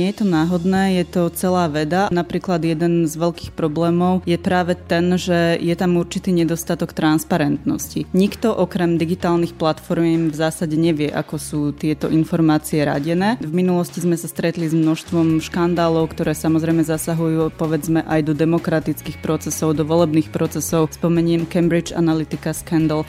Nie je to náhodné, je to celá veda. Napríklad jeden z veľkých problémov je práve ten, že je tam určitý nedostatok transparentnosti. Nikto okrem digitálnych platform v zásade nevie, ako sú tieto informácie radené. V minulosti sme sa stretli s množstvom škandálov, ktoré samozrejme zasahujú, povedzme, aj do demokratických procesov, do volebných procesov. Spomeniem Cambridge Analytica scandal.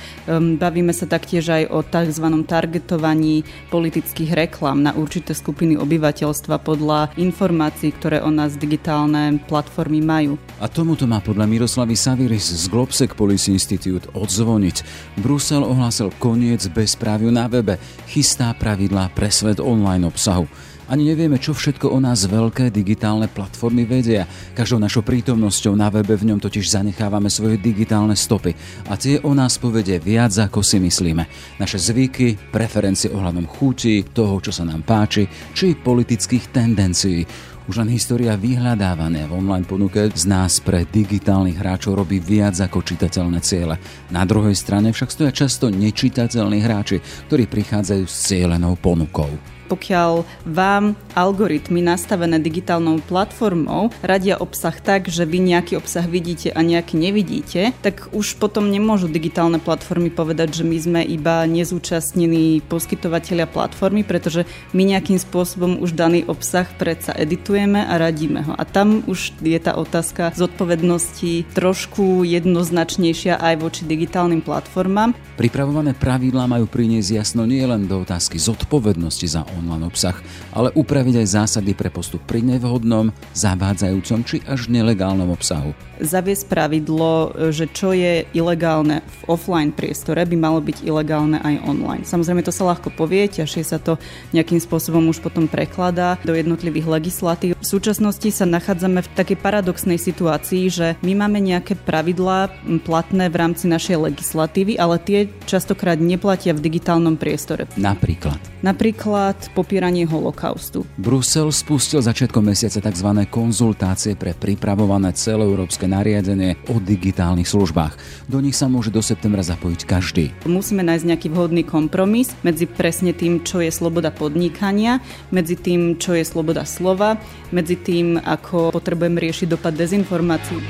Bavíme sa taktiež aj o tzv. Targetovaní politických reklám na určité skupiny obyvateľstva podľa informácií, ktoré o nás digitálne platformy majú. A tomuto má podľa Miroslavy Sawiris z Globsec Policy Institute odzvoniť. Brusel ohlásil koniec bezpráviu na webe. Chystá pravidlá pre svet online obsahu. Ani nevieme, čo všetko o nás veľké digitálne platformy vedia. Každou našou prítomnosťou na webe v ňom totiž zanechávame svoje digitálne stopy. A tie o nás povedia viac, ako si myslíme. Naše zvyky, preferencie ohľadom chutí, toho, čo sa nám páči, či politických tendencií. Už len história vyhľadávané v online ponuke z nás pre digitálnych hráčov robí viac ako čitateľné ciele. Na druhej strane však stoja často nečitateľní hráči, ktorí prichádzajú s cielenou ponukou. Pokiaľ vám algoritmy nastavené digitálnou platformou radia obsah tak, že vy nejaký obsah vidíte a nejaký nevidíte, tak už potom nemôžu digitálne platformy povedať, že my sme iba nezúčastnení poskytovatelia platformy, pretože my nejakým spôsobom už daný obsah predsa editujeme a radíme ho. A tam už je tá otázka zodpovednosti trošku jednoznačnejšia aj voči digitálnym platformám. Pripravované pravidlá majú priniesť jasno nielen do otázky zodpovednosti za online obsah, ale upraviť aj zásady pre postup pri nevhodnom, zavádzajúcom či až nelegálnom obsahu. Zaviesť pravidlo, že čo je ilegálne v offline priestore, by malo byť ilegálne aj online. Samozrejme, to sa ľahko povie, ťažšie sa to nejakým spôsobom už potom prekladá do jednotlivých legislatív. V súčasnosti sa nachádzame v takej paradoxnej situácii, že my máme nejaké pravidlá platné v rámci našej legislatívy, ale tie častokrát neplatia v digitálnom priestore. Napríklad popieranie holokaustu. Brusel spustil začiatkom mesiaca tzv. Konzultácie pre pripravované celoeurópske nariadenie o digitálnych službách. Do nich sa môže do septembra zapojiť každý. Musíme nájsť nejaký vhodný kompromis medzi presne tým, čo je sloboda podnikania, medzi tým, čo je sloboda slova, medzi tým, ako potrebujeme riešiť dopad dezinformácií.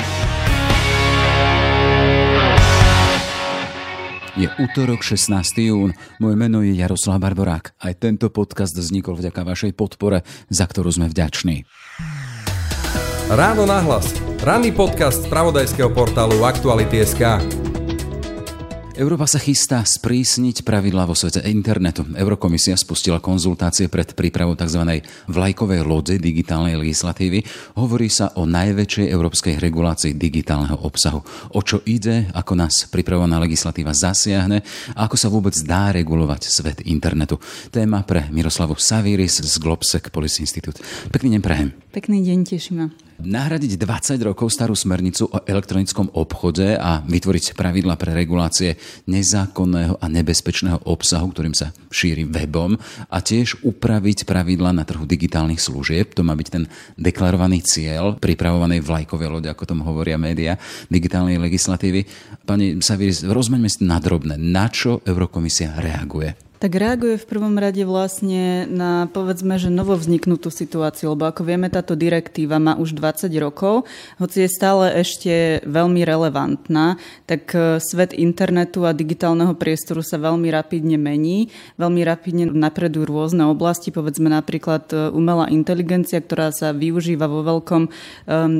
Je útorok 16. jún. Moje meno je Jaroslav Barborák. Aj tento podcast vznikol vďaka vašej podpore, za ktorú sme vďační. Ráno nahlas. Ranný podcast spravodajského portálu Aktuality.sk. Európa sa chystá sprísniť pravidlá vo svete internetu. Eurokomisia spustila konzultácie pred prípravou tzv. Vlajkovej lode digitálnej legislatívy. Hovorí sa o najväčšej európskej regulácii digitálneho obsahu. O čo ide, ako nás pripravovaná legislatíva zasiahne a ako sa vôbec dá regulovať svet internetu. Téma pre Miroslavu Sawiris z Globsec Policy Institute. Pekný deň prajem. Pekný deň, teším ma. Nahradiť 20 rokov starú smernicu o elektronickom obchode a vytvoriť pravidlá pre regulácie nezákonného a nebezpečného obsahu, ktorým sa šíri webom, a tiež upraviť pravidlá na trhu digitálnych služieb. To má byť ten deklarovaný cieľ pripravovanej vlajkovej lode, ako tomu hovoria médiá, digitálnej legislatívy. Pani Sawiris, rozmeňme si na drobné. Na čo Eurokomisia reaguje? Tak reaguje v prvom rade vlastne na, povedzme, že novovzniknutú situáciu, lebo ako vieme, táto direktíva má už 20 rokov, hoci je stále ešte veľmi relevantná, tak svet internetu a digitálneho priestoru sa veľmi rapidne mení, veľmi rapidne napredujú rôzne oblasti, povedzme napríklad umelá inteligencia, ktorá sa využíva vo veľkom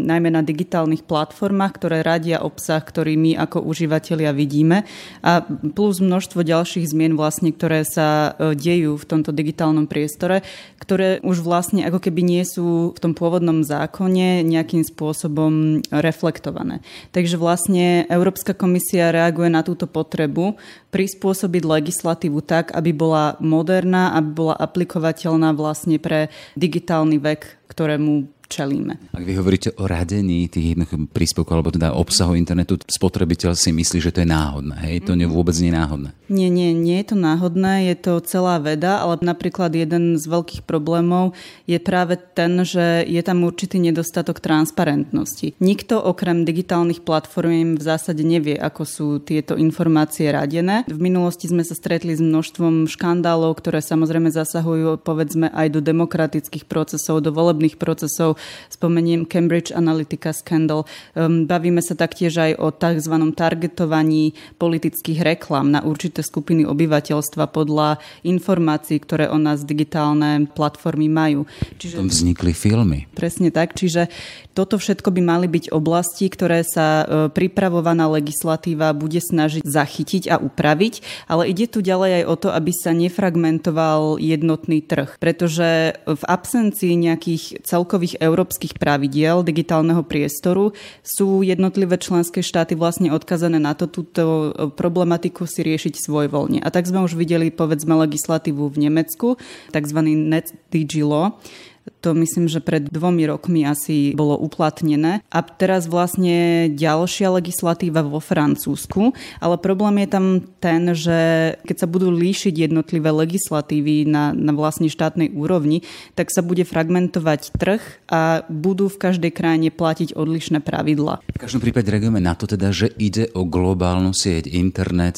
najmä na digitálnych platformách, ktoré radia obsah, ktorý my ako užívateľia vidíme, a plus množstvo ďalších zmien vlastne, ktoré sa dejú v tomto digitálnom priestore, ktoré už vlastne ako keby nie sú v tom pôvodnom zákone nejakým spôsobom reflektované. Takže vlastne Európska komisia reaguje na túto potrebu prispôsobiť legislatívu tak, aby bola moderná, aby bola aplikovateľná vlastne pre digitálny vek, ktorému čelíme. Ak vy hovoríte o radení tých jednotlivých príspevkov alebo teda obsahu internetu, spotrebiteľ si myslí, že to je náhodné, hej? To vôbec nie je náhodné. Nie je to náhodné, je to celá veda, ale napríklad jeden z veľkých problémov je práve ten, že je tam určitý nedostatok transparentnosti. Nikto okrem digitálnych platform v zásade nevie, ako sú tieto informácie radené. V minulosti sme sa stretli s množstvom škandálov, ktoré samozrejme zasahujú povedzme aj do demokratických procesov, do volebných procesov. Spomeniem Cambridge Analytica scandal. Bavíme sa taktiež aj o tzv. Targetovaní politických reklam na určité skupiny obyvateľstva podľa informácií, ktoré o nás digitálne platformy majú. Čiže vznikli filmy. Presne tak, čiže toto všetko by mali byť oblasti, ktoré sa pripravovaná legislatíva bude snažiť zachytiť a upraviť, ale ide tu ďalej aj o to, aby sa nefragmentoval jednotný trh, pretože v absencii nejakých celkových európskych pravidiel digitálneho priestoru sú jednotlivé členské štáty vlastne odkazané na to, túto problematiku si riešiť svojvoľne. A tak sme už videli, povedzme, legislatívu v Nemecku, tzv. NetzDG law. To myslím, že pred 2 rokmi asi bolo uplatnené. A teraz vlastne ďalšia legislatíva vo Francúzsku, ale problém je tam ten, že keď sa budú líšiť jednotlivé legislatívy na vlastne štátnej úrovni, tak sa bude fragmentovať trh a budú v každej krajine platiť odlišné pravidlá. V každom prípade reagujeme na to teda, že ide o globálnu sieť. Internet,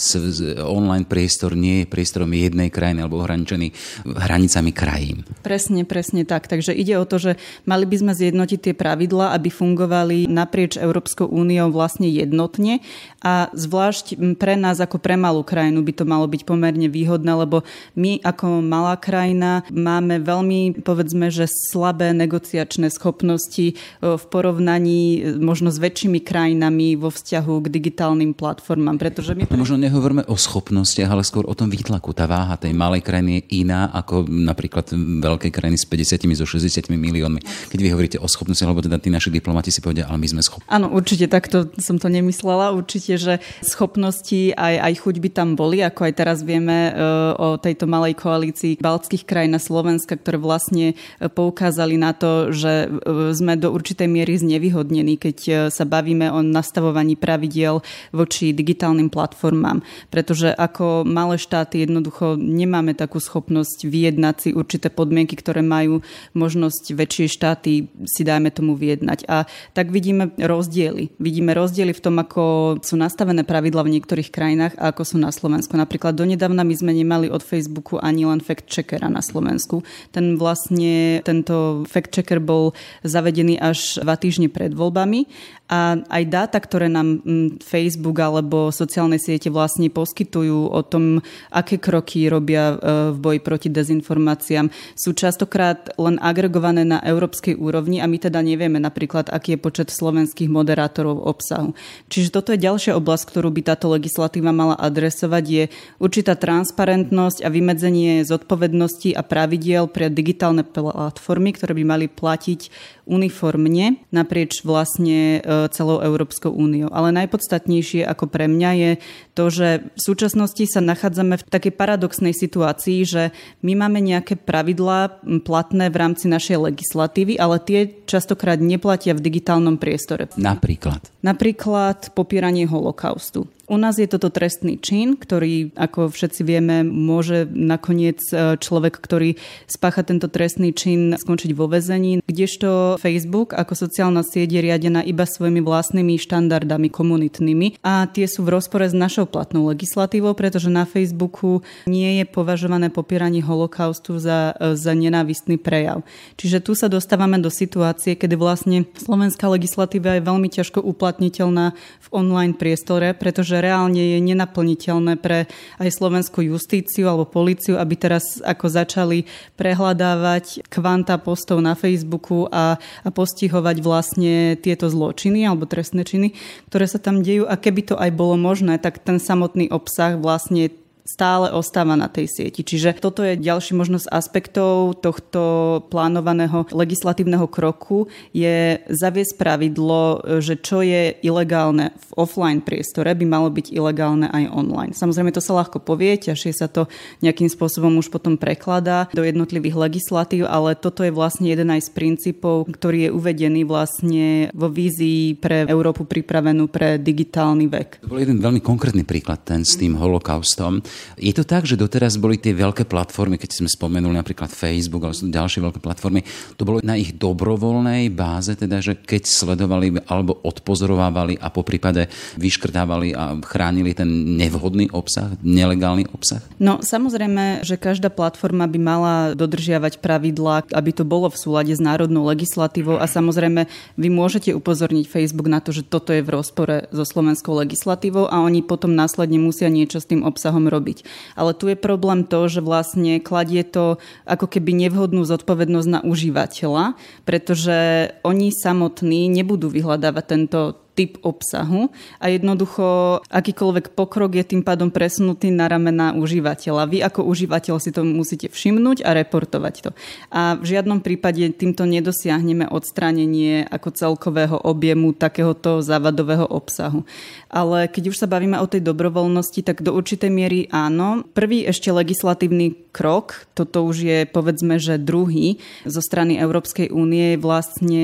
online priestor nie je priestorom jednej krajiny alebo ohraničený hranicami krajín. Presne tak. Takže ide o to, že mali by sme zjednotiť tie pravidlá, aby fungovali naprieč Európskou úniou vlastne jednotne a zvlášť pre nás ako pre malú krajinu by to malo byť pomerne výhodné, lebo my ako malá krajina máme veľmi, povedzme, že slabé negociačné schopnosti v porovnaní možno s väčšími krajinami vo vzťahu k digitálnym platformám. Pretože my... Možno nehovoríme o schopnostiach, ale skôr o tom výtlaku. Tá váha tej malej krajiny je iná ako napríklad veľkej krajiny s 50 60 miliónmi. Keď vy hovoríte o schopnosti, alebo teda tí naši diplomati si povedia, ale my sme schopní. Áno, určite, takto som to nemyslela. Určite, že schopnosti aj chuť by tam boli, ako aj teraz vieme o tejto malej koalícii baltských krajín a Slovenska, ktoré vlastne poukázali na to, že sme do určitej miery znevýhodnení, keď sa bavíme o nastavovaní pravidiel voči digitálnym platformám. Pretože ako malé štáty jednoducho nemáme takú schopnosť vyjednať si určité podmienky, ktoré majú možnosť väčšie štáty si dajme tomu vyjednať. A tak vidíme rozdiely. Vidíme rozdiely v tom, ako sú nastavené pravidla v niektorých krajinách a ako sú na Slovensku. Napríklad donedávna my sme nemali od Facebooku ani len fact-checkera na Slovensku. Tento fact-checker bol zavedený až 2 týždne pred voľbami a aj dáta, ktoré nám Facebook alebo sociálne siete vlastne poskytujú o tom, aké kroky robia v boji proti dezinformáciám, sú častokrát len agregované na európskej úrovni a my teda nevieme napríklad, aký je počet slovenských moderátorov obsahu. Čiže toto je ďalšia oblasť, ktorú by táto legislatíva mala adresovať, je určitá transparentnosť a vymedzenie zodpovednosti a pravidiel pre digitálne platformy, ktoré by mali platiť uniformne naprieč vlastne celou Európskou úniou. Ale najpodstatnejšie ako pre mňa je to, že v súčasnosti sa nachádzame v takej paradoxnej situácii, že my máme nejaké pravidlá platné v rámci našej legislatívy, ale tie častokrát neplatia v digitálnom priestore. Napríklad popieranie holokaustu. U nás je toto trestný čin, ktorý, ako všetci vieme, môže nakoniec človek, ktorý spácha tento trestný čin, skončiť vo väzení, kdežto Facebook ako sociálna sieť je riadená iba svojimi vlastnými štandardami komunitnými a tie sú v rozpore s našou platnou legislatívou, pretože na Facebooku nie je považované popieranie holokaustu za nenávistný prejav. Čiže tu sa dostávame do situácie, kedy vlastne slovenská legislatíva je veľmi ťažko uplatniteľná v online priestore, pretože že reálne je nenaplniteľné pre aj slovenskú justíciu alebo políciu, aby teraz ako začali prehľadávať kvanta postov na Facebooku a postihovať vlastne tieto zločiny alebo trestné činy, ktoré sa tam dejú. A keby to aj bolo možné, tak ten samotný obsah vlastne stále ostáva na tej sieti. Čiže toto je ďalší možnosť aspektov tohto plánovaného legislatívneho kroku, je zaviesť pravidlo, že čo je ilegálne v offline priestore, by malo byť ilegálne aj online. Samozrejme, to sa ľahko povie, ťažšie sa to nejakým spôsobom už potom prekladá do jednotlivých legislatív, ale toto je vlastne jeden aj z princípov, ktorý je uvedený vlastne vo vízii pre Európu pripravenú pre digitálny vek. To bol jeden veľmi konkrétny príklad, ten s tým holokaustom. Je to tak, že doteraz boli tie veľké platformy, keď sme spomenuli napríklad Facebook alebo ďalšie veľké platformy, to bolo na ich dobrovoľnej báze, teda že keď sledovali alebo odpozorovávali a poprípade vyškrtávali a chránili ten nevhodný obsah, nelegálny obsah? No samozrejme, že každá platforma by mala dodržiavať pravidlá, aby to bolo v súlade s národnou legislatívou a samozrejme vy môžete upozorniť Facebook na to, že toto je v rozpore so slovenskou legislatívou a oni potom následne musia niečo s tým obsahom robiť. Ale tu je problém to, že vlastne kladie to ako keby nevhodnú zodpovednosť na užívateľa, pretože oni samotní nebudú vyhľadávať tento typ obsahu a jednoducho akýkoľvek pokrok je tým pádom presunutý na ramená užívateľa. Vy ako užívateľ si to musíte všimnúť a reportovať to. A v žiadnom prípade týmto nedosiahneme odstránenie ako celkového objemu takéhoto závadového obsahu. Ale keď už sa bavíme o tej dobrovoľnosti, tak do určitej miery áno. Prvý ešte legislatívny krok, toto už je povedzme, že druhý zo strany Európskej únie je vlastne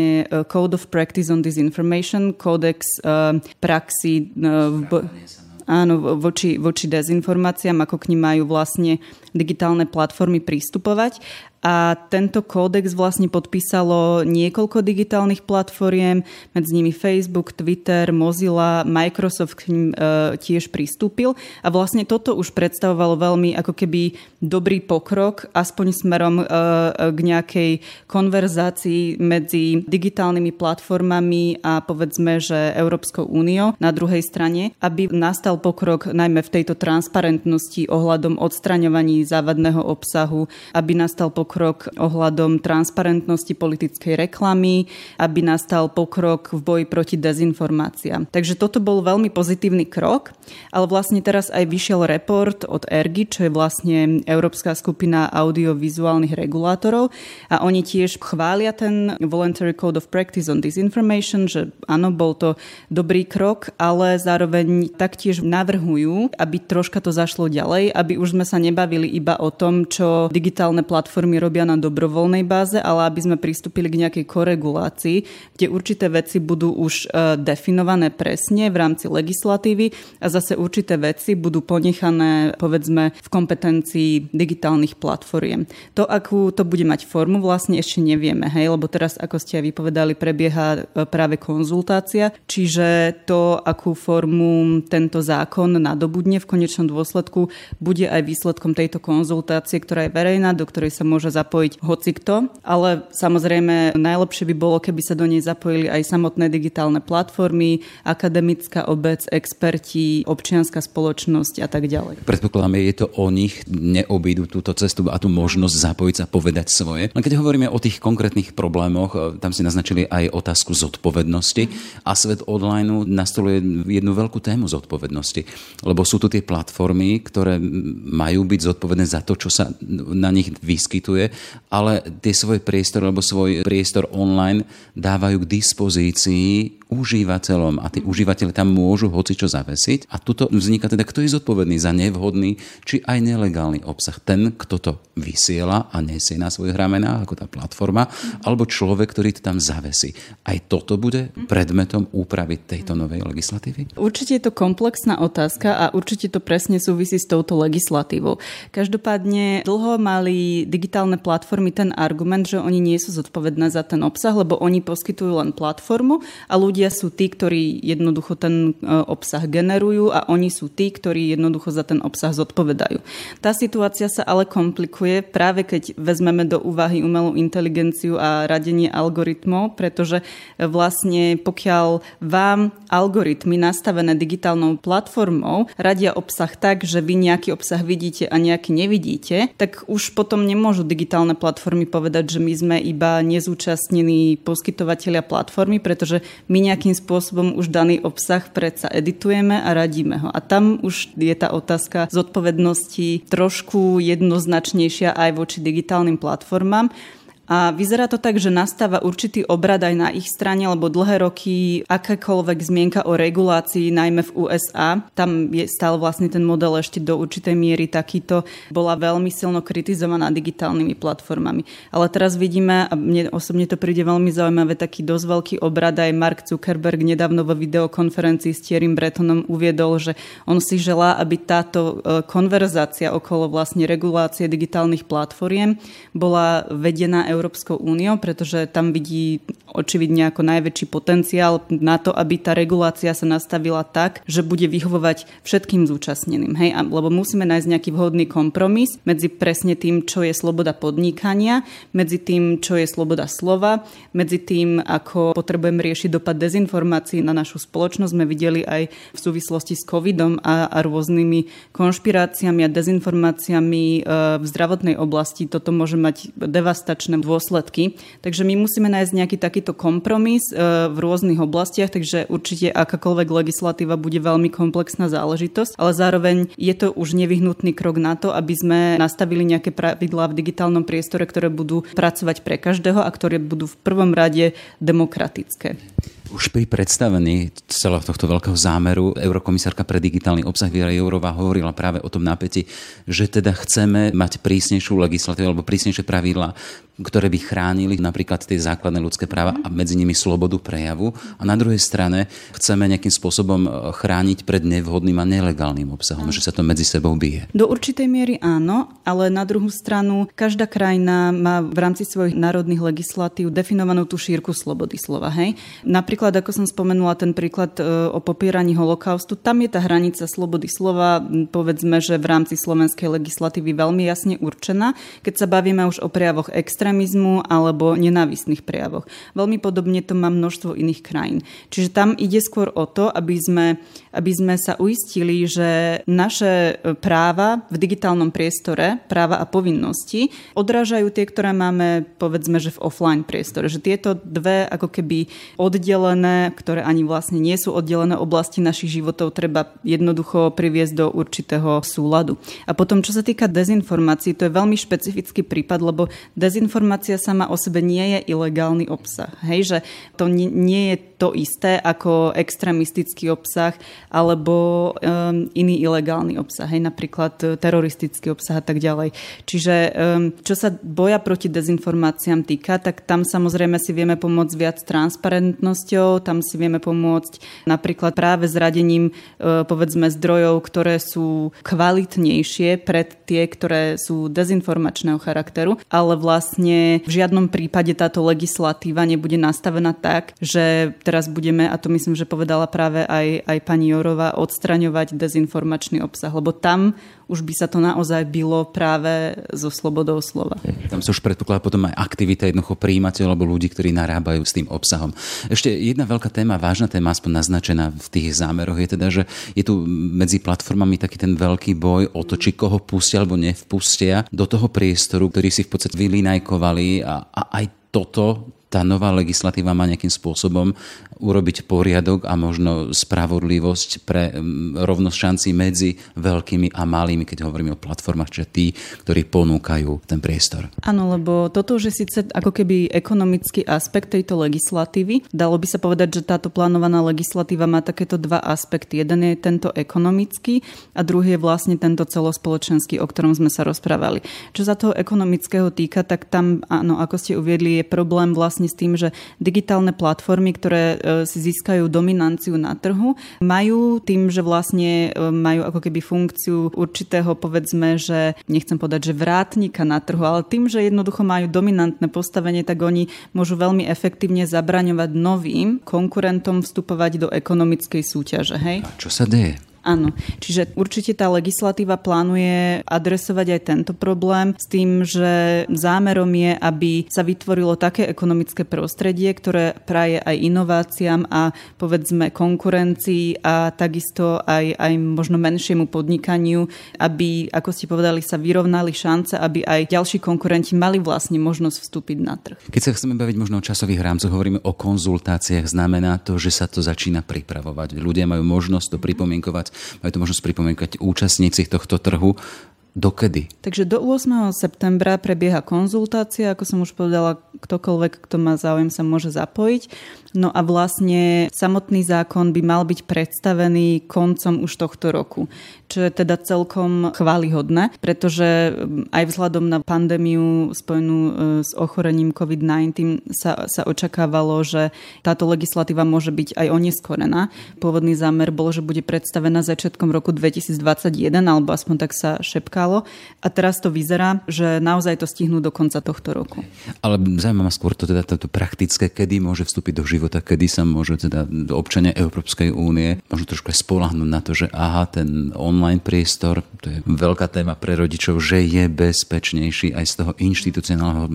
Code of Practice on Disinformation, kódex praxi voči dezinformáciám, ako k nim majú vlastne digitálne platformy prístupovať. A tento kódex vlastne podpísalo niekoľko digitálnych platformiem, medzi nimi Facebook, Twitter, Mozilla, Microsoft k nim tiež pristúpil. A vlastne toto už predstavovalo veľmi ako keby dobrý pokrok, aspoň smerom k nejakej konverzácii medzi digitálnymi platformami a povedzme, že Európskou úniou na druhej strane, aby nastal pokrok najmä v tejto transparentnosti ohľadom odstraňovaní závadného obsahu, aby nastal pokrok ohľadom transparentnosti politickej reklamy, aby nastal pokrok v boji proti dezinformáciám. Takže toto bol veľmi pozitívny krok, ale vlastne teraz aj vyšiel report od ERGI, čo je vlastne Európska skupina audiovizuálnych regulátorov a oni tiež chvália ten Voluntary Code of Practice on Disinformation, že áno, bol to dobrý krok, ale zároveň taktiež navrhujú, aby troška to zašlo ďalej, aby už sme sa nebavili iba o tom, čo digitálne platformy robia na dobrovoľnej báze, ale aby sme pristúpili k nejakej koregulácii, kde určité veci budú už definované presne v rámci legislatívy a zase určité veci budú ponechané, povedzme, v kompetencii digitálnych platformiem. To, akú to bude mať formu, vlastne ešte nevieme, hej, lebo teraz, ako ste aj vypovedali, prebieha práve konzultácia, čiže to, akú formu tento zákon nadobudne v konečnom dôsledku, bude aj výsledkom tejto konzultácie, ktorá je verejná, do ktorej sa môže zapojiť hocikto, ale samozrejme najlepšie by bolo, keby sa do nej zapojili aj samotné digitálne platformy, akademická obec, experti, občianska spoločnosť a tak ďalej. Predpokladáme, je to o nich, neobídu túto cestu a tú možnosť zapojiť sa, povedať svoje. A keď hovoríme o tých konkrétnych problémoch, tam si naznačili aj otázku zodpovednosti a svet online nastoluje jednu veľkú tému zodpovednosti, lebo sú tu tie platformy, ktoré majú byť zodpovedné za to, čo sa na nich vyskytuje, ale tie svoje priestory alebo svoj priestor online dávajú k dispozícii užívateľom a tí užívateľi tam môžu hocičo zavesiť a tuto vzniká teda, kto je zodpovedný za nevhodný či aj nelegálny obsah. Ten, kto to vysiela a nesie na svojich ramenách, ako tá platforma, alebo človek, ktorý to tam zavesí. Aj toto bude predmetom úpravy tejto novej legislatívy? Určite je to komplexná otázka a určite to presne súvisí s touto legislatívou. Každopádne dlho mali digitálne platformy ten argument, že oni nie sú zodpovedné za ten obsah, lebo oni poskytujú len platformu a ľudia sú tí, ktorí jednoducho ten obsah generujú a oni sú tí, ktorí jednoducho za ten obsah zodpovedajú. Tá situácia sa ale komplikuje práve keď vezmeme do úvahy umelú inteligenciu a radenie algoritmov, pretože vlastne pokiaľ vám algoritmy nastavené digitálnou platformou radia obsah tak, že vy nejaký obsah vidíte a nejaký nevidíte, tak už potom nemôžu digitálne platformy povedať, že my sme iba nezúčastnení poskytovatelia platformy, pretože my nejakým spôsobom už daný obsah predsa editujeme a radíme ho. A tam už je tá otázka zodpovednosti trošku jednoznačnejšia aj voči digitálnym platformám. A vyzerá to tak, že nastáva určitý obrad aj na ich strane, lebo dlhé roky akákoľvek zmienka o regulácii, najmä v USA, tam je stále vlastne ten model ešte do určitej miery takýto, bola veľmi silno kritizovaná digitálnymi platformami. Ale teraz vidíme, a mne osobne to príde veľmi zaujímavé, taký dosť veľký obrad, aj Mark Zuckerberg nedávno vo videokonferencii s Thierrym Bretonom uviedol, že on si želá, aby táto konverzácia okolo vlastne regulácie digitálnych platformiem bola vedená Európskou úniou, pretože tam vidí očividne ako najväčší potenciál na to, aby tá regulácia sa nastavila tak, že bude vyhovovať všetkým zúčastneným. Hej? Lebo musíme nájsť nejaký vhodný kompromis medzi presne tým, čo je sloboda podnikania, medzi tým, čo je sloboda slova, medzi tým, ako potrebujeme riešiť dopad dezinformácií na našu spoločnosť. Sme videli aj v súvislosti s covidom a rôznymi konšpiráciami a dezinformáciami v zdravotnej oblasti. Toto môže mať devastačné dôsledky. Takže my musíme nájsť nejaký takýto kompromis v rôznych oblastiach, takže určite akákoľvek legislatíva bude veľmi komplexná záležitosť, ale zároveň je to už nevyhnutný krok na to, aby sme nastavili nejaké pravidlá v digitálnom priestore, ktoré budú pracovať pre každého a ktoré budú v prvom rade demokratické. Už pri predstavení celého tohto veľkého zámeru eurokomisárka pre digitálny obsah Viera Jourová hovorila práve o tom napätí, že teda chceme mať prísnejšiu legislatívu alebo prísnejšie pravidlá, ktoré by chránili napríklad tie základné ľudské práva a medzi nimi slobodu prejavu. A na druhej strane chceme nejakým spôsobom chrániť pred nevhodným a nelegálnym obsahom, že sa to medzi sebou bije. Do určitej miery áno, ale na druhú stranu každá krajina má v rámci svojich národných legislatív definovanú tú šírku slobody slova, hej? Napríklad, ako som spomenula ten príklad o popieraní holokaustu, tam je tá hranica slobody slova, povedzme, že v rámci slovenskej legislatívy veľmi jasne určená, keď sa bavíme už o prejavoch extrémizmu alebo nenávistných prejavoch. Veľmi podobne to má množstvo iných krajín. Čiže tam ide skôr o to, aby sme sa uistili, že naše práva v digitálnom priestore, práva a povinnosti, odrážajú tie, ktoré máme, povedzme, že v offline priestore. Že tieto dve ako keby oddelené, ktoré ani vlastne nie sú oddelené oblasti našich životov, treba jednoducho priviesť do určitého súladu. A potom, čo sa týka dezinformácií, to je veľmi špecifický prípad, lebo dezinformácia sama o sebe nie je ilegálny obsah. Hej, že to nie je to isté ako extrémistický obsah alebo iný ilegálny obsah, hej, napríklad teroristický obsah a tak ďalej. Čiže čo sa boja proti dezinformáciám týka, tak tam samozrejme si vieme pomôcť viac transparentnosťou, tam si vieme pomôcť napríklad práve zradením povedzme zdrojov, ktoré sú kvalitnejšie pred tie, ktoré sú dezinformačného charakteru, ale vlastne v žiadnom prípade táto legislatíva nebude nastavená tak, že teraz budeme, a to myslím, že povedala práve aj pani Jourová, odstraňovať dezinformačný obsah, lebo tam už by sa to naozaj bylo práve so slobodou slova. Tam sa už predpokladá potom aj aktivita jednoducho prijímateľov alebo ľudí, ktorí narábajú s tým obsahom. Ešte jedna veľká téma, vážna téma, aspoň naznačená v tých zámeroch, je teda, že je tu medzi platformami taký ten veľký boj o to, či koho pustia alebo nevpustia do toho priestoru, ktorý si v podstate vylínajkovali a aj toto tá nová legislatíva má nejakým spôsobom urobiť poriadok a možno spravodlivosť pre rovnosť šancí medzi veľkými a malými, keď hovoríme o platformách, čiže tí, ktorí ponúkajú ten priestor. Áno, lebo toto už je síce ako keby ekonomický aspekt tejto legislatívy. Dalo by sa povedať, že táto plánovaná legislatíva má takéto dva aspekty. Jeden je tento ekonomický a druhý je vlastne tento celospoločenský, o ktorom sme sa rozprávali. Čo sa toho ekonomického týka, tak tam, áno, ako ste uviedli, je problém vlastne s tým, že digitálne platformy, ktoré si získajú dominanciu na trhu, majú tým, že vlastne majú ako keby funkciu určitého, povedzme, že nechcem povedať, že vrátnika na trhu, ale tým, že jednoducho majú dominantné postavenie, tak oni môžu veľmi efektívne zabraňovať novým konkurentom vstupovať do ekonomickej súťaže. Hej? A čo sa deje? Áno, čiže určite tá legislatíva plánuje adresovať aj tento problém s tým, že zámerom je, aby sa vytvorilo také ekonomické prostredie, ktoré praje aj inováciám a povedzme konkurencii a takisto aj možno menšiemu podnikaniu, aby, ako ste povedali, sa vyrovnali šance, aby aj ďalší konkurenti mali vlastne možnosť vstúpiť na trh. Keď sa chceme baviť možno o časových rámcoch, hovoríme o konzultáciách, znamená to, že sa to začína pripravovať. Ľudia majú možnosť to pripomienkovať. Majú to možnosť pripomienkať účastníci tohto trhu. Dokedy? Takže do 8. septembra prebieha konzultácia, ako som už povedala, ktokoľvek, kto má záujem, sa môže zapojiť. No a vlastne samotný zákon by mal byť predstavený koncom už tohto roku, čo je teda celkom chválihodné, pretože aj vzhľadom na pandémiu spojenú s ochorením COVID-19 sa očakávalo, že táto legislatíva môže byť aj oneskorená. Pôvodný zámer bol, že bude predstavená začiatkom roku 2021, alebo aspoň tak sa šepká. A teraz to vyzerá, že naozaj to stihnú do konca tohto roku. Ale zaujíma ma skôr to teda toto praktické, kedy môže vstúpiť do života, kedy sa môže teda občania Európskej únie možno trošku aj spoľahnúť na to, že aha, ten online priestor, to je veľká téma pre rodičov, že je bezpečnejší aj z toho inštitucionálneho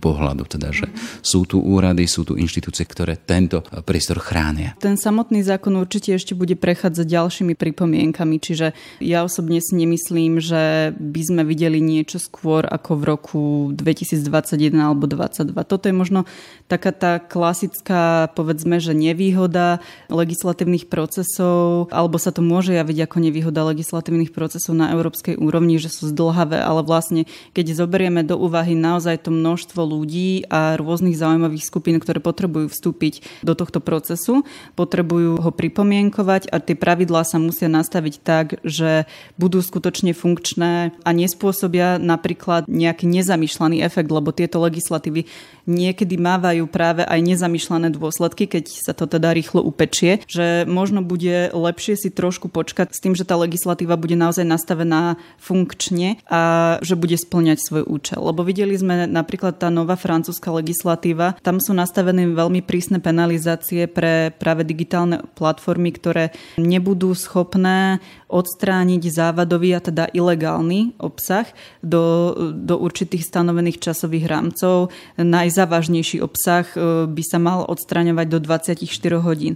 pohľadu, teda že sú tu úrady, sú tu inštitúcie, ktoré tento priestor chránia. Ten samotný zákon určite ešte bude prechádzať ďalšími pripomienkami, čiže ja osobne si nemyslím, že by sme videli niečo skôr ako v roku 2021 alebo 2022. Toto je možno taká tá klasická, povedzme, že nevýhoda legislatívnych procesov, alebo sa to môže javiť ako nevýhoda legislatívnych procesov na európskej úrovni, že sú zdĺhavé, ale vlastne, keď zoberieme do úvahy naozaj to množstvo ľudí a rôznych zaujímavých skupín, ktoré potrebujú vstúpiť do tohto procesu, potrebujú ho pripomienkovať a tie pravidlá sa musia nastaviť tak, že budú skutočne funkčné a nespôsobia napríklad nejaký nezamýšľaný efekt, lebo tieto legislatívy niekedy mávajú práve aj nezamýšľané dôsledky, keď sa to teda rýchlo upečie, že možno bude lepšie si trošku počkať s tým, že tá legislatíva bude naozaj nastavená funkčne a že bude spĺňať svoj účel. Lebo videli sme napríklad tá nová francúzska legislatíva, tam sú nastavené veľmi prísne penalizácie pre práve digitálne platformy, ktoré nebudú schopné odstrániť závadový a teda ilegálny obsah do určitých stanovených časových rámcov. Najzávažnejší obsah by sa mal odstraňovať do 24 hodín.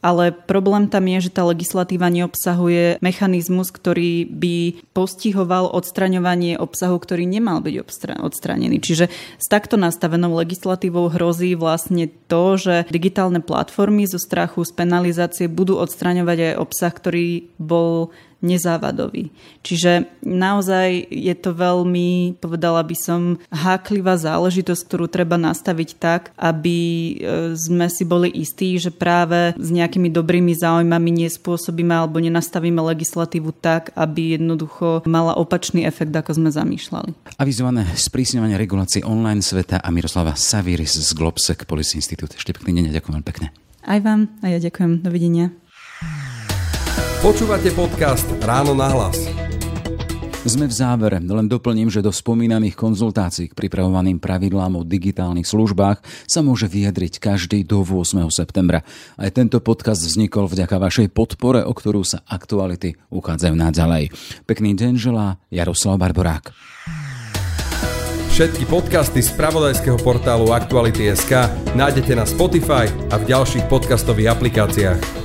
Ale problém tam je, že tá legislatíva neobsahuje mechanizmus, ktorý by postihoval odstraňovanie obsahu, ktorý nemal byť odstranený. Čiže s takto nastavenou legislatívou hrozí vlastne to, že digitálne platformy zo strachu z penalizácie budú odstraňovať aj obsah, ktorý bol nezávadový. Čiže naozaj je to veľmi, povedala by som, háklivá záležitosť, ktorú treba nastaviť tak, aby sme si boli istí, že práve s nejakými dobrými záujmami nespôsobíme alebo nenastavíme legislatívu tak, aby jednoducho mala opačný efekt, ako sme zamýšľali. Avizované sprísňovanie regulácie online sveta a Miroslava Sawiris z Globsec Policy Institute. Ešte pekný deň a ďakujem pekne. Aj vám a ja ďakujem. Dovidenia. Počúvate podcast Ráno na hlas. Sme v závere. Len doplním, že do spomínaných konzultácií k pripravovaným pravidlám o digitálnych službách sa môže vyjadriť každý do 8. septembra. Aj tento podcast vznikol vďaka vašej podpore, o ktorú sa aktuality uchádzajú naďalej. Pekný deň želá Jaroslav Barborák. Všetky podcasty z spravodajského portálu Aktuality.sk nájdete na Spotify a v ďalších podcastových aplikáciách.